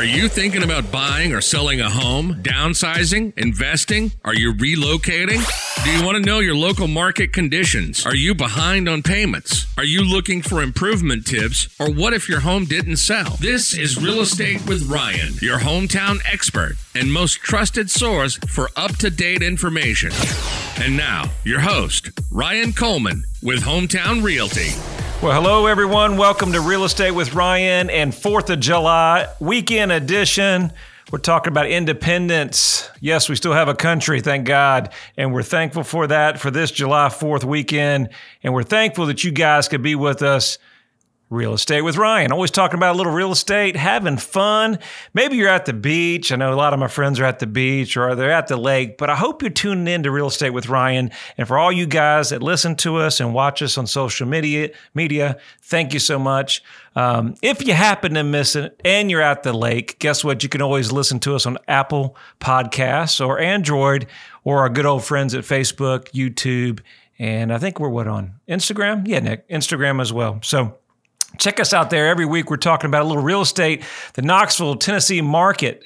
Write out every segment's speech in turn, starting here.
Are you thinking about buying or selling a home, downsizing, investing? Are you relocating? Do you want to know your local market conditions? Are you behind on payments? Are you looking for improvement tips? Or what if your home didn't sell? This is Real Estate with Ryan, your hometown expert and most trusted source for up-to-date information. And now, your host, Ryan Coleman with Hometown Realty. Well, hello, everyone. Welcome to Real Estate with Ryan and 4th of July weekend edition. We're talking about independence. Yes, we still have a country, thank God. And we're thankful for that for this July 4th weekend. And we're thankful that you guys could be with us. Real Estate with Ryan. Always talking about a little real estate, having fun. Maybe you're at the beach. I know a lot of my friends are at the beach or they're at the lake, but I hope you're tuning in to Real Estate with Ryan. And for all you guys that listen to us and watch us on social media, thank you so much. If you happen to miss it and you're at the lake, guess what? You can always listen to us on Apple Podcasts or Android or our good old friends at Facebook, YouTube, and I think we're on Instagram? Yeah, Nick, Instagram as well. So check us out there. Every week we're talking about a little real estate. The Knoxville, Tennessee market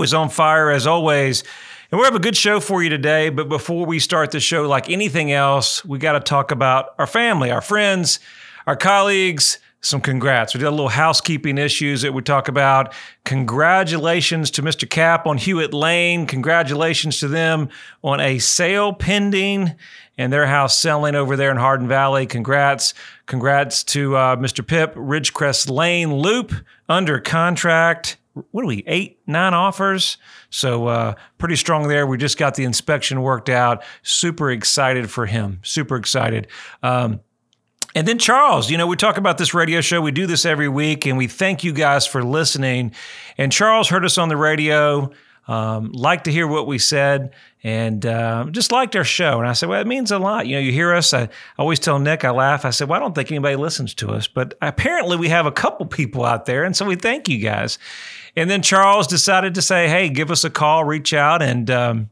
is on fire as always. And we have a good show for you today. But before we start the show, like anything else, we got to talk about our family, our friends, our colleagues, some congrats. We did a little housekeeping issues that we talk about. Congratulations to Mr. Cap on Hewitt Lane. Congratulations to them on a sale pending and their house selling over there in Hardin Valley. Congrats. Congrats to Mr. Pip, Ridgecrest Lane Loop, under contract. What are we, 8, 9 offers? So pretty strong there. We just got the inspection worked out. Super excited for him. Super excited. And then Charles, we talk about this radio show. We do this every week, and we thank you guys for listening. And Charles heard us on the radio, liked to hear what we said, and just liked our show. And I said, well, it means a lot. You hear us. I always tell Nick, I laugh. I said, well, I don't think anybody listens to us. But apparently we have a couple people out there, and so we thank you guys. And then Charles decided to say, hey, give us a call, reach out. And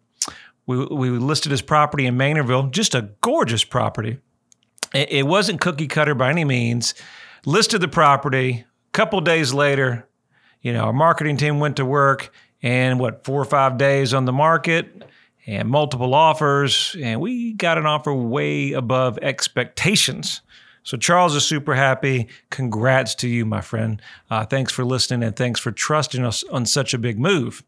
we listed his property in Maynardville, just a gorgeous property. It wasn't cookie cutter by any means. Listed the property. A couple days later, our marketing team went to work and 4 or 5 days on the market and multiple offers. And we got an offer way above expectations. So Charles is super happy. Congrats to you, my friend. Thanks for listening and thanks for trusting us on such a big move.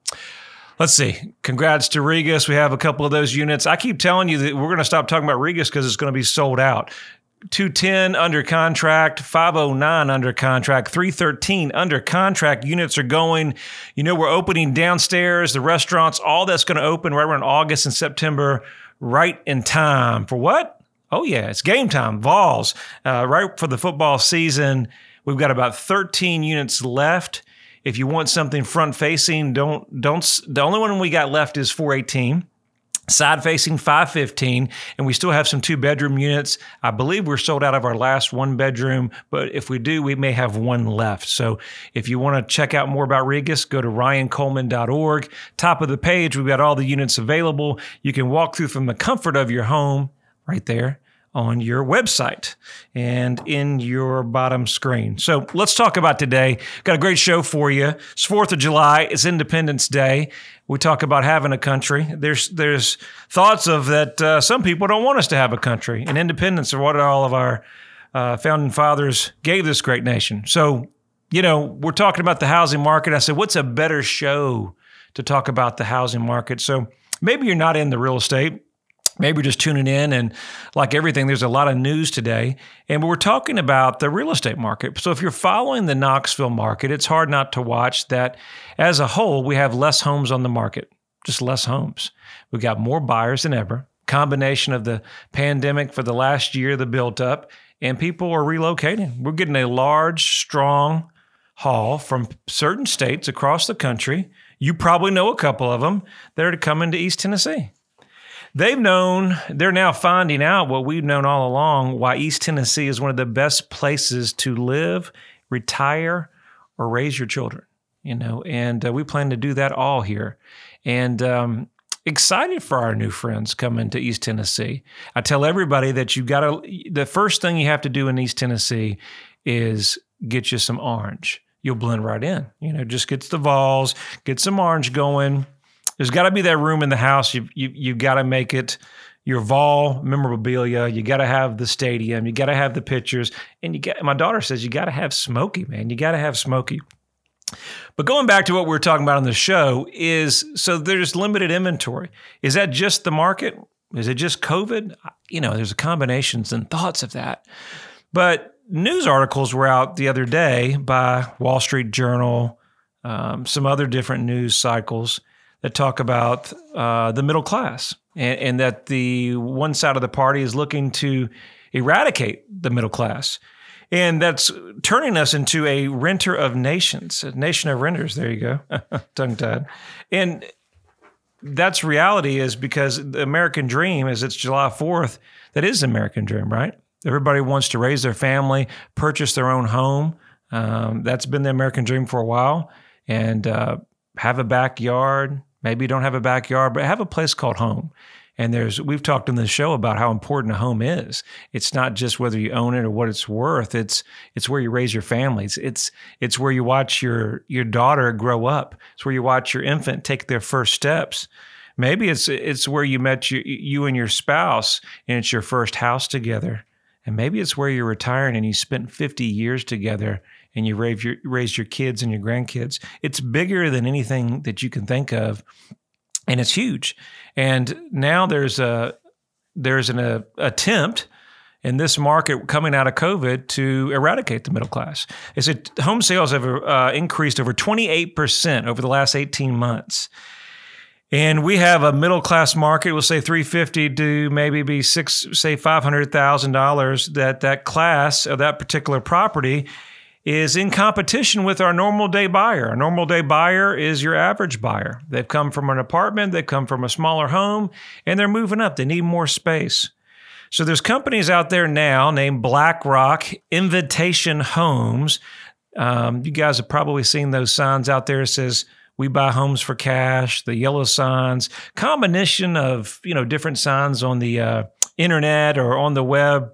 Let's see. Congrats to Regas. We have a couple of those units. I keep telling you that we're going to stop talking about Regas because it's going to be sold out. 210 under contract, 509 under contract, 313 under contract. Units are going. We're opening downstairs, the restaurants, all that's going to open right around August and September, right in time. For what? Oh, yeah, it's game time. Vols, right for the football season. We've got about 13 units left. If you want something front-facing, don't. The only one we got left is 418, side-facing 515, and we still have some 2-bedroom units. I believe we're sold out of our last 1-bedroom, but if we do, we may have one left. So if you want to check out more about Regas, go to ryancoleman.org. Top of the page, we've got all the units available. You can walk through from the comfort of your home right there on your website and in your bottom screen. So let's talk about today. Got a great show for you. It's 4th of July. It's Independence Day. We talk about having a country. There's thoughts of that some people don't want us to have a country. And independence are what all of our founding fathers gave this great nation. So, we're talking about the housing market. I said, what's a better show to talk about the housing market? So maybe you're not in the real estate. Maybe you're just tuning in, and like everything, there's a lot of news today, and we're talking about the real estate market. So if you're following the Knoxville market, it's hard not to watch that as a whole, we have less homes on the market, just less homes. We've got more buyers than ever, combination of the pandemic for the last year, the built up, and people are relocating. We're getting a large, strong haul from certain states across the country. You probably know a couple of them that are coming to East Tennessee. They're now finding out what we've known all along, why East Tennessee is one of the best places to live, retire, or raise your children, and we plan to do that all here. And excited for our new friends coming to East Tennessee. I tell everybody that the first thing you have to do in East Tennessee is get you some orange. you'll blend right in. You know, just gets the vols, get some orange going. There's got to be that room in the house. You've got to make it your vol memorabilia. You got to have the stadium. You got to have the pictures. And you got, my daughter says you got to have Smokey, man. You got to have Smokey. But going back to what we were talking about on the show is, so there's limited inventory. Is that just the market? Is it just COVID? You know, there's combinations and thoughts of that. But news articles were out the other day by Wall Street Journal, some other different news cycles that talk about the middle class and that the one side of the party is looking to eradicate the middle class. And that's turning us into a renter of nations, a nation of renters. There you go. Tongue-tied. And that's reality is because the American dream is it's July 4th. That is the American dream, right? Everybody wants to raise their family, purchase their own home. That's been the American dream for a while. And have a backyard. Maybe you don't have a backyard, but have a place called home. And we've talked on the show about how important a home is. It's not just whether you own it or what it's worth. It's where you raise your families. It's where you watch your daughter grow up. It's where you watch your infant take their first steps. Maybe it's where you met you and your spouse, and it's your first house together. And maybe it's where you're retiring and you spent 50 years together and you raised your kids and your grandkids. It's bigger than anything that you can think of. And it's huge. And now there's an attempt in this market coming out of COVID to eradicate the middle class. They said home sales have increased over 28% over the last 18 months. And we have a middle class market, we'll say $350,000 to maybe be $500,000 that class of that particular property is in competition with our normal day buyer. Our normal day buyer is your average buyer. They've come from an apartment, they've come from a smaller home, and they're moving up. They need more space. So there's companies out there now named BlackRock, Invitation Homes. You guys have probably seen those signs out there. It says, "We buy homes for cash," the yellow signs, combination of, you know, different signs on the internet or on the web.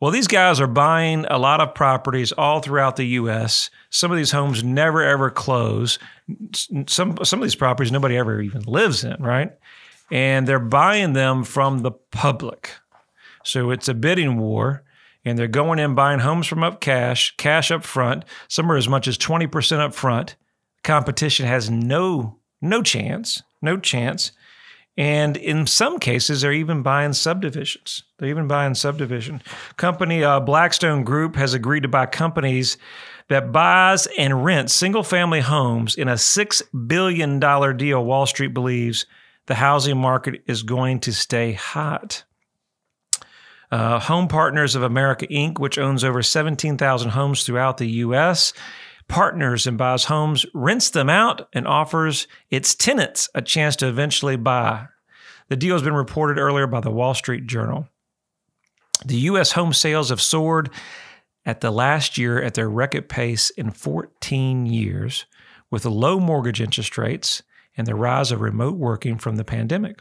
Well, these guys are buying a lot of properties all throughout the U.S. Some of these homes never, ever close. Some of these properties nobody ever even lives in, right? And they're buying them from the public. So it's a bidding war, and they're going in buying homes from up cash up front. Some are as much as 20% up front. Competition has no chance. And in some cases, they're even buying subdivisions. They're even buying subdivision. Company Blackstone Group has agreed to buy companies that buys and rents single-family homes in a $6 billion deal. Wall Street believes the housing market is going to stay hot. Home Partners of America, Inc., which owns over 17,000 homes throughout the U.S., partners and buys homes, rents them out, and offers its tenants a chance to eventually buy. The deal has been reported earlier by the Wall Street Journal. The U.S. home sales have soared at the last year at their record pace in 14 years, with the low mortgage interest rates and the rise of remote working from the pandemic.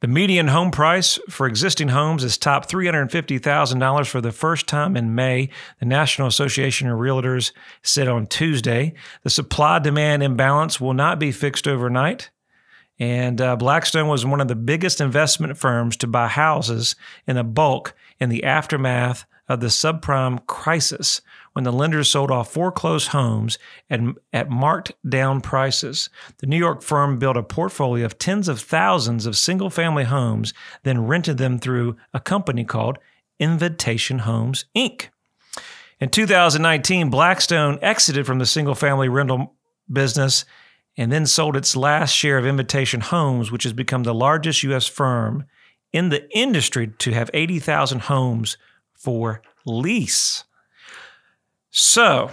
The median home price for existing homes has topped $350,000 for the first time in May, the National Association of Realtors said on Tuesday. The supply-demand imbalance will not be fixed overnight, and Blackstone was one of the biggest investment firms to buy houses in a bulk in the aftermath of the subprime crisis, when the lenders sold off foreclosed homes at marked down prices. The New York firm built a portfolio of tens of thousands of single-family homes, then rented them through a company called Invitation Homes, Inc. In 2019, Blackstone exited from the single-family rental business and then sold its last share of Invitation Homes, which has become the largest U.S. firm in the industry to have 80,000 homes for lease. So,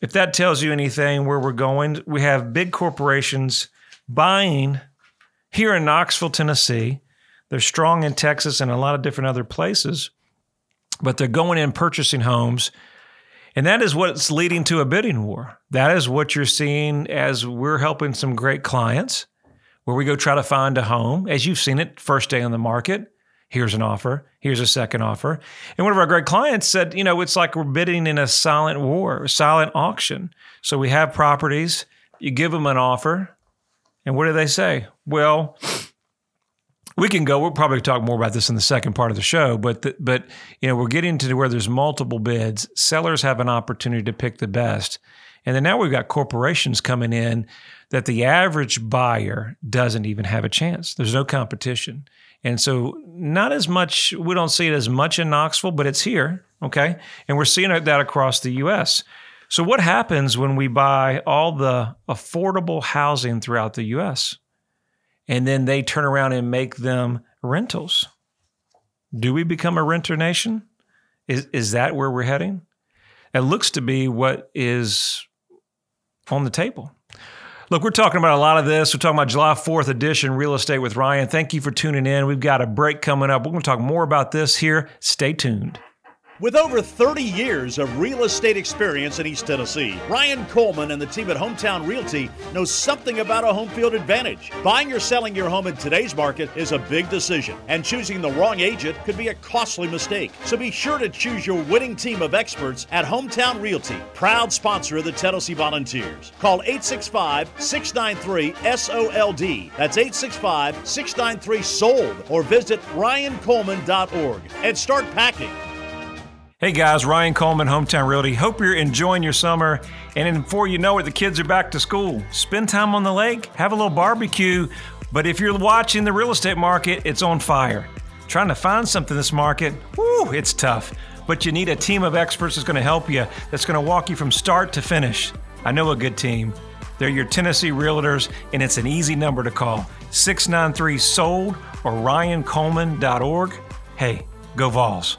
if that tells you anything where we're going, we have big corporations buying here in Knoxville, Tennessee. They're strong in Texas and a lot of different other places, but they're going in purchasing homes. And that is what's leading to a bidding war. That is what you're seeing as we're helping some great clients where we go try to find a home, as you've seen it first day on the market. Here's an offer. Here's a second offer. And one of our great clients said, you know, it's like we're bidding in a silent war, a silent auction. So we have properties. You give them an offer. And what do they say? Well, we can go. We'll probably talk more about this in the second part of the show. But you know, we're getting to where there's multiple bids. Sellers have an opportunity to pick the best. And then now we've got corporations coming in that the average buyer doesn't even have a chance. There's no competition. And so not as much, we don't see it as much in Knoxville, but it's here, okay? And we're seeing that across the U.S. So what happens when we buy all the affordable housing throughout the U.S. and then they turn around and make them rentals? Do we become a renter nation? Is that where we're heading? It looks to be what is on the table. Look, we're talking about a lot of this. We're talking about July 4th edition Real Estate with Ryan. Thank you for tuning in. We've got a break coming up. We're going to talk more about this here. Stay tuned. With over 30 years of real estate experience in East Tennessee, Ryan Coleman and the team at Hometown Realty know something about a home field advantage. Buying or selling your home in today's market is a big decision, and choosing the wrong agent could be a costly mistake. So be sure to choose your winning team of experts at Hometown Realty, proud sponsor of the Tennessee Volunteers. Call 865-693-SOLD. That's 865-693-SOLD, or visit ryancoleman.org and start packing. Hey guys, Ryan Coleman, Hometown Realty. Hope you're enjoying your summer. And before you know it, the kids are back to school. Spend time on the lake, have a little barbecue. But if you're watching the real estate market, it's on fire. Trying to find something in this market, whoo, it's tough. But you need a team of experts that's going to help you, that's going to walk you from start to finish. I know a good team. They're your Tennessee Realtors, and it's an easy number to call. 693-SOLD or ryancoleman.org. Hey, go Vols.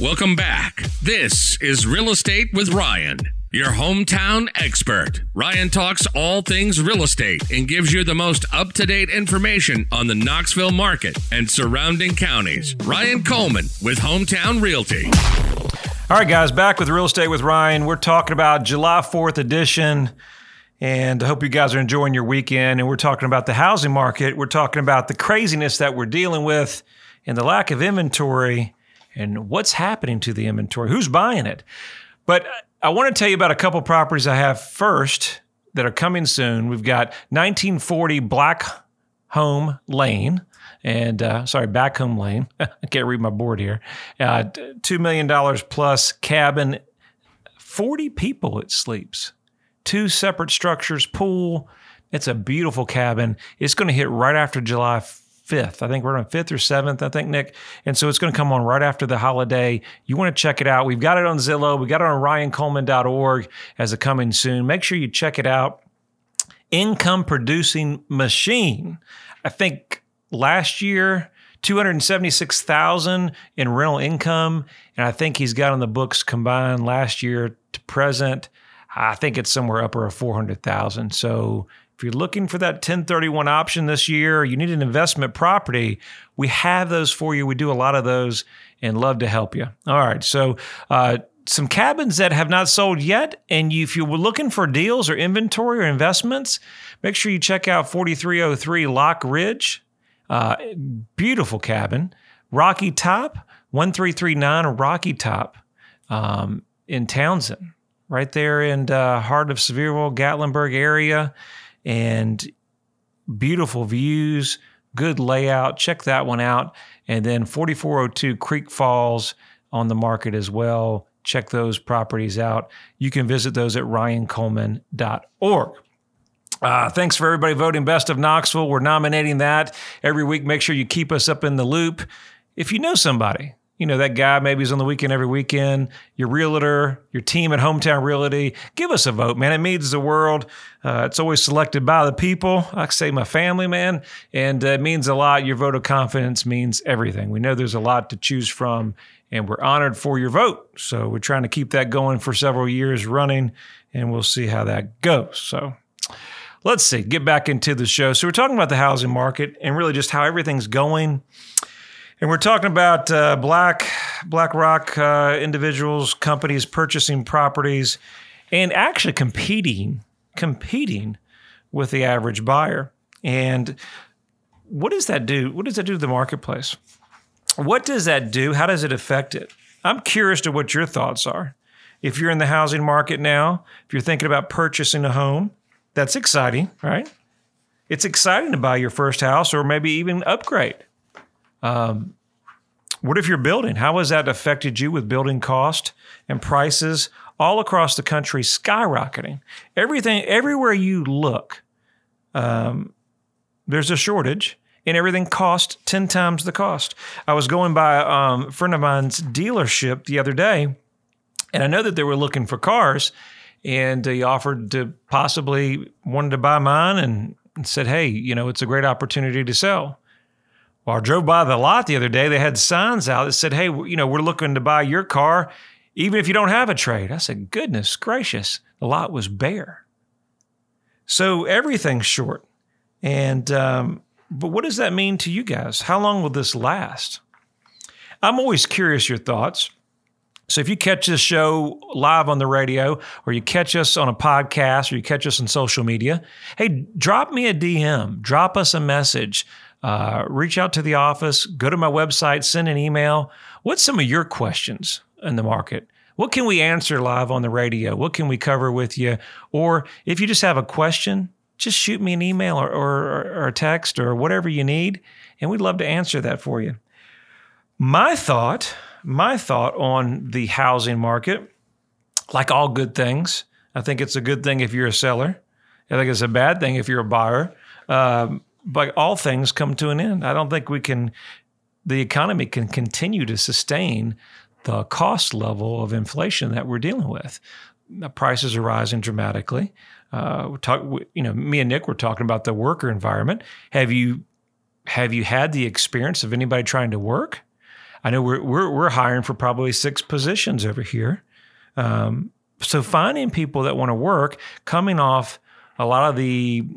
Welcome back. This is Real Estate with Ryan, your hometown expert. Ryan talks all things real estate and gives you the most up-to-date information on the Knoxville market and surrounding counties. Ryan Coleman with Hometown Realty. All right, guys, back with Real Estate with Ryan. We're talking about July 4th edition, and I hope you guys are enjoying your weekend. And we're talking about the housing market. We're talking about the craziness that we're dealing with and the lack of inventory and what's happening to the inventory. Who's buying it? But I want to tell you about a couple of properties I have first that are coming soon. We've got 1940 Back Home Lane. I can't read my board here. $2 million plus cabin. 40 people it sleeps. Two separate structures, pool. It's a beautiful cabin. It's going to hit right after July 5th. I think we're on 5th or 7th, I think, Nick. And so it's going to come on right after the holiday. You want to check it out. We've got it on Zillow. We got it on ryancoleman.org as a coming soon. Make sure you check it out. Income producing machine. I think last year, $276,000 in rental income. And I think he's got on the books combined last year to present, I think it's somewhere upper of $400,000. So if you're looking for that 1031 option this year, you need an investment property, we have those for you. We do a lot of those and love to help you. All right. So some cabins that have not sold yet. And if you were looking for deals or inventory or investments, make sure you check out 4303 Lock Ridge. Beautiful cabin. Rocky Top, 1339 Rocky Top in Townsend, right there in the heart of Sevierville, Gatlinburg area, and beautiful views, good layout. Check that one out. And then 4402 Creek Falls on the market as well. Check those properties out. You can visit those at ryancoleman.org. Thanks for everybody voting Best of Knoxville. We're nominating that every week. Make sure you keep us up in the loop. If you know somebody, you know, that guy maybe is on the weekend every weekend, your realtor, your team at Hometown Realty, give us a vote, man. It means the world. It's always selected by the people. I say my family, man. And it means a lot. Your vote of confidence means everything. We know there's a lot to choose from, and we're honored for your vote. So we're trying to keep that going for several years running, and we'll see how that goes. So let's see, get back into the show. So we're talking about the housing market and really just how everything's going. And we're talking about BlackRock individuals, companies purchasing properties and actually competing with the average buyer. And what does that do? What does that do to the marketplace? What does that do? How does it affect it? I'm curious to what your thoughts are. If you're in the housing market now, if you're thinking about purchasing a home, that's exciting, right? It's exciting to buy your first house or maybe even upgrade. What if you're building? How has that affected you with building cost and prices all across the country skyrocketing? Everything, everywhere you look, there's a shortage, and everything costs 10 times the cost. I was going by a friend of mine's dealership the other day, and I know that they were looking for cars, and he offered to possibly wanted to buy mine and said, hey, you know, it's a great opportunity to sell. Well, I drove by the lot the other day. They had signs out that said, hey, you know, we're looking to buy your car, even if you don't have a trade. I said, goodness gracious, the lot was bare. So everything's short. And but what does that mean to you guys? How long will this last? I'm always curious your thoughts. So if you catch this show live on the radio, or you catch us on a podcast, or you catch us on social media, hey, drop me a DM, drop us a message, reach out to the office, go to my website, send an email. What's some of your questions in the market? What can we answer live on the radio? What can we cover with you? Or if you just have a question, just shoot me an email or a text or whatever you need, and we'd love to answer that for you. My thought on the housing market, like all good things, I think it's a good thing if you're a seller. I think it's a bad thing if you're a buyer. But all things come to an end. I don't think the economy can continue to sustain the cost level of inflation that we're dealing with. The prices are rising dramatically. Me and Nick were talking about the worker environment. Have you had the experience of anybody trying to work? I know we're hiring for probably 6 positions over here. So finding people that want to work, coming off a lot of the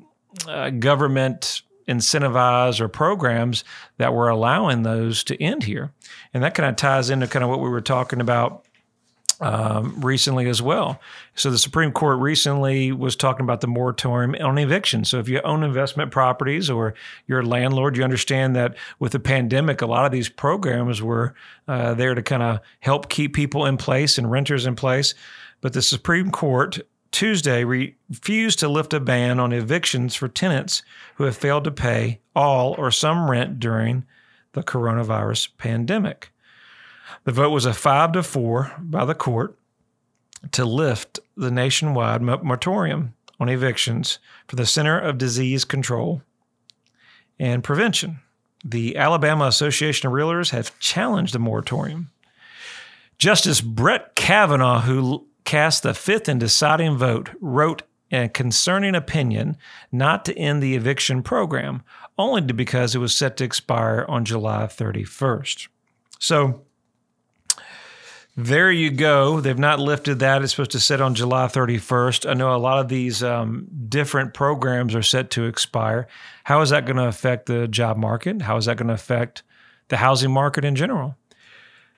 government incentivized or programs that were allowing those to end here. And that kind of ties into kind of what we were talking about recently as well. So the Supreme Court recently was talking about the moratorium on eviction. So if you own investment properties or you're a landlord, you understand that with the pandemic, a lot of these programs were there to kind of help keep people in place and renters in place. But the Supreme Court Tuesday refused to lift a ban on evictions for tenants who have failed to pay all or some rent during the coronavirus pandemic. The vote was a 5-4 by the court to lift the nationwide moratorium on evictions for the Center for Disease Control and Prevention. The Alabama Association of Realtors have challenged the moratorium. Justice Brett Kavanaugh, who cast the fifth and deciding vote, wrote a concerning opinion not to end the eviction program, only because it was set to expire on July 31st. So there you go. They've not lifted that. It's supposed to set on July 31st. I know a lot of these different programs are set to expire. How is that going to affect the job market? How is that going to affect the housing market in general?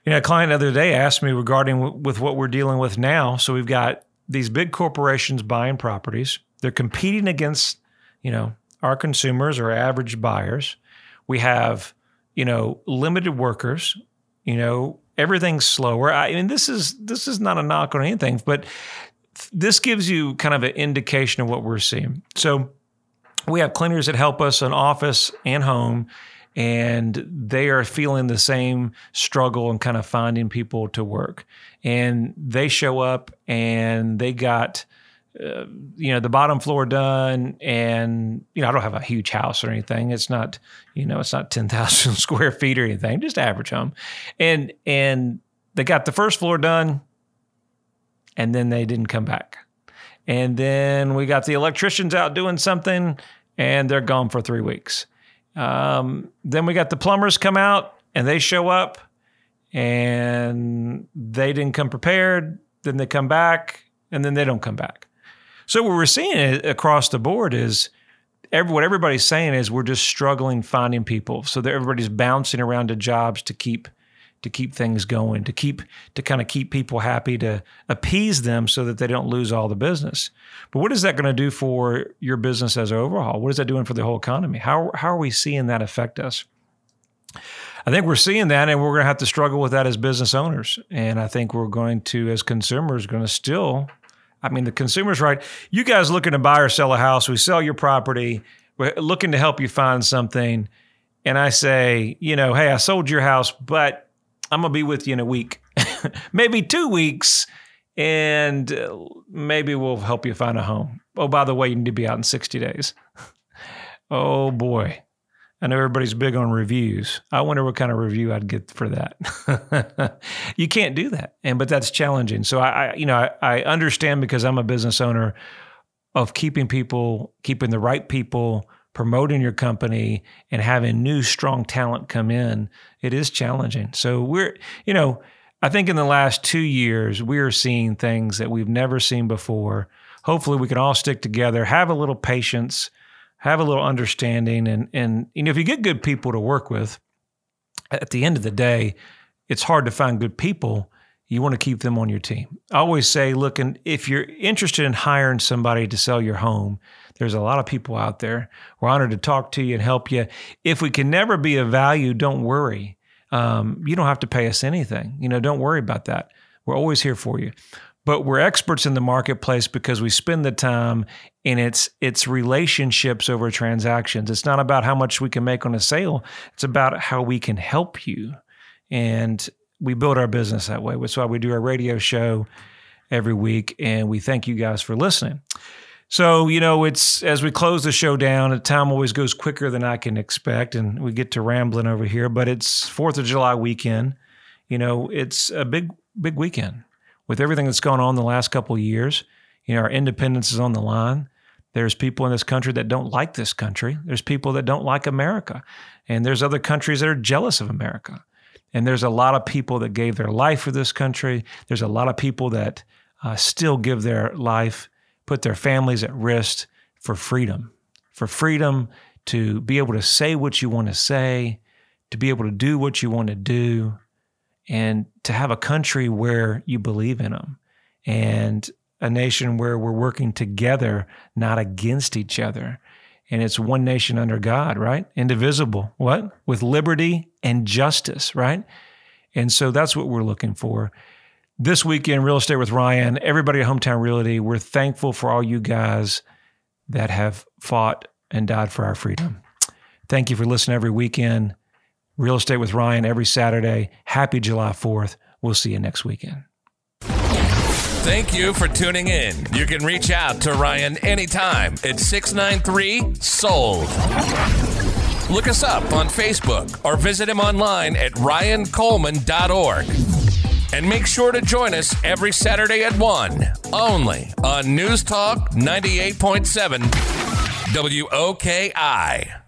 You know, a client the other day asked me regarding with what we're dealing with now. So we've got these big corporations buying properties. They're competing against, you know, our consumers or average buyers. We have, you know, limited workers. You know, everything's slower. I mean, this is not a knock on anything, but this gives you kind of an indication of what we're seeing. So we have cleaners that help us in office and home, and they are feeling the same struggle and kind of finding people to work. And they show up and they got, the bottom floor done. And, I don't have a huge house or anything. It's not, it's not 10,000 square feet or anything, just average home. And they got the first floor done, and then they didn't come back. And then we got the electricians out doing something, and they're gone for 3 weeks. Then we got the plumbers come out, and they show up, and they didn't come prepared. Then they come back, and then they don't come back. So what we're seeing across the board is what everybody's saying is we're just struggling finding people. So that everybody's bouncing around to jobs to keep things going, to kind of keep people happy, to appease them so that they don't lose all the business. But what is that going to do for your business as an overhaul? What is that doing for the whole economy? How are we seeing that affect us? I think we're seeing that, and we're going to have to struggle with that as business owners. And I think we're going to, as consumers, going to still, the consumer's right. You guys looking to buy or sell a house, we sell your property, we're looking to help you find something. And I say, hey, I sold your house, but I'm going to be with you in a week, maybe 2 weeks, and maybe we'll help you find a home. Oh, by the way, you need to be out in 60 days. Oh, boy. I know everybody's big on reviews. I wonder what kind of review I'd get for that. You can't do that, but that's challenging. So I understand, because I'm a business owner, of keeping the right people, promoting your company, and having new strong talent come in. It is challenging. So we're, I think in the last 2 years, we are seeing things that we've never seen before. Hopefully we can all stick together, have a little patience, have a little understanding. And if you get good people to work with, at the end of the day, it's hard to find good people. You want to keep them on your team. I always say, look, and if you're interested in hiring somebody to sell your home, there's a lot of people out there. We're honored to talk to you and help you. If we can never be of value, don't worry. You don't have to pay us anything. Don't worry about that. We're always here for you. But we're experts in the marketplace because we spend the time, and it's relationships over transactions. It's not about how much we can make on a sale. It's about how we can help you. And we build our business that way. That's why we do our radio show every week, and we thank you guys for listening. So, it's as we close the show down, the time always goes quicker than I can expect, and we get to rambling over here, but it's 4th of July weekend. It's a big, big weekend with everything that's gone on the last couple of years. Our independence is on the line. There's people in this country that don't like this country. There's people that don't like America, and there's other countries that are jealous of America. And there's a lot of people that gave their life for this country. There's a lot of people that still give their life, put their families at risk for freedom to be able to say what you want to say, to be able to do what you want to do, and to have a country where you believe in them, and a nation where we're working together, not against each other. And it's one nation under God, right? Indivisible, what? With liberty and justice, right? And so that's what we're looking for. This weekend, Real Estate with Ryan, everybody at Hometown Realty, we're thankful for all you guys that have fought and died for our freedom. Thank you for listening every weekend. Real Estate with Ryan every Saturday. Happy July 4th. We'll see you next weekend. Thank you for tuning in. You can reach out to Ryan anytime at 693-SOLD. Look us up on Facebook or visit him online at ryancoleman.org. And make sure to join us every Saturday at 1, only on News Talk 98.7 WOKI.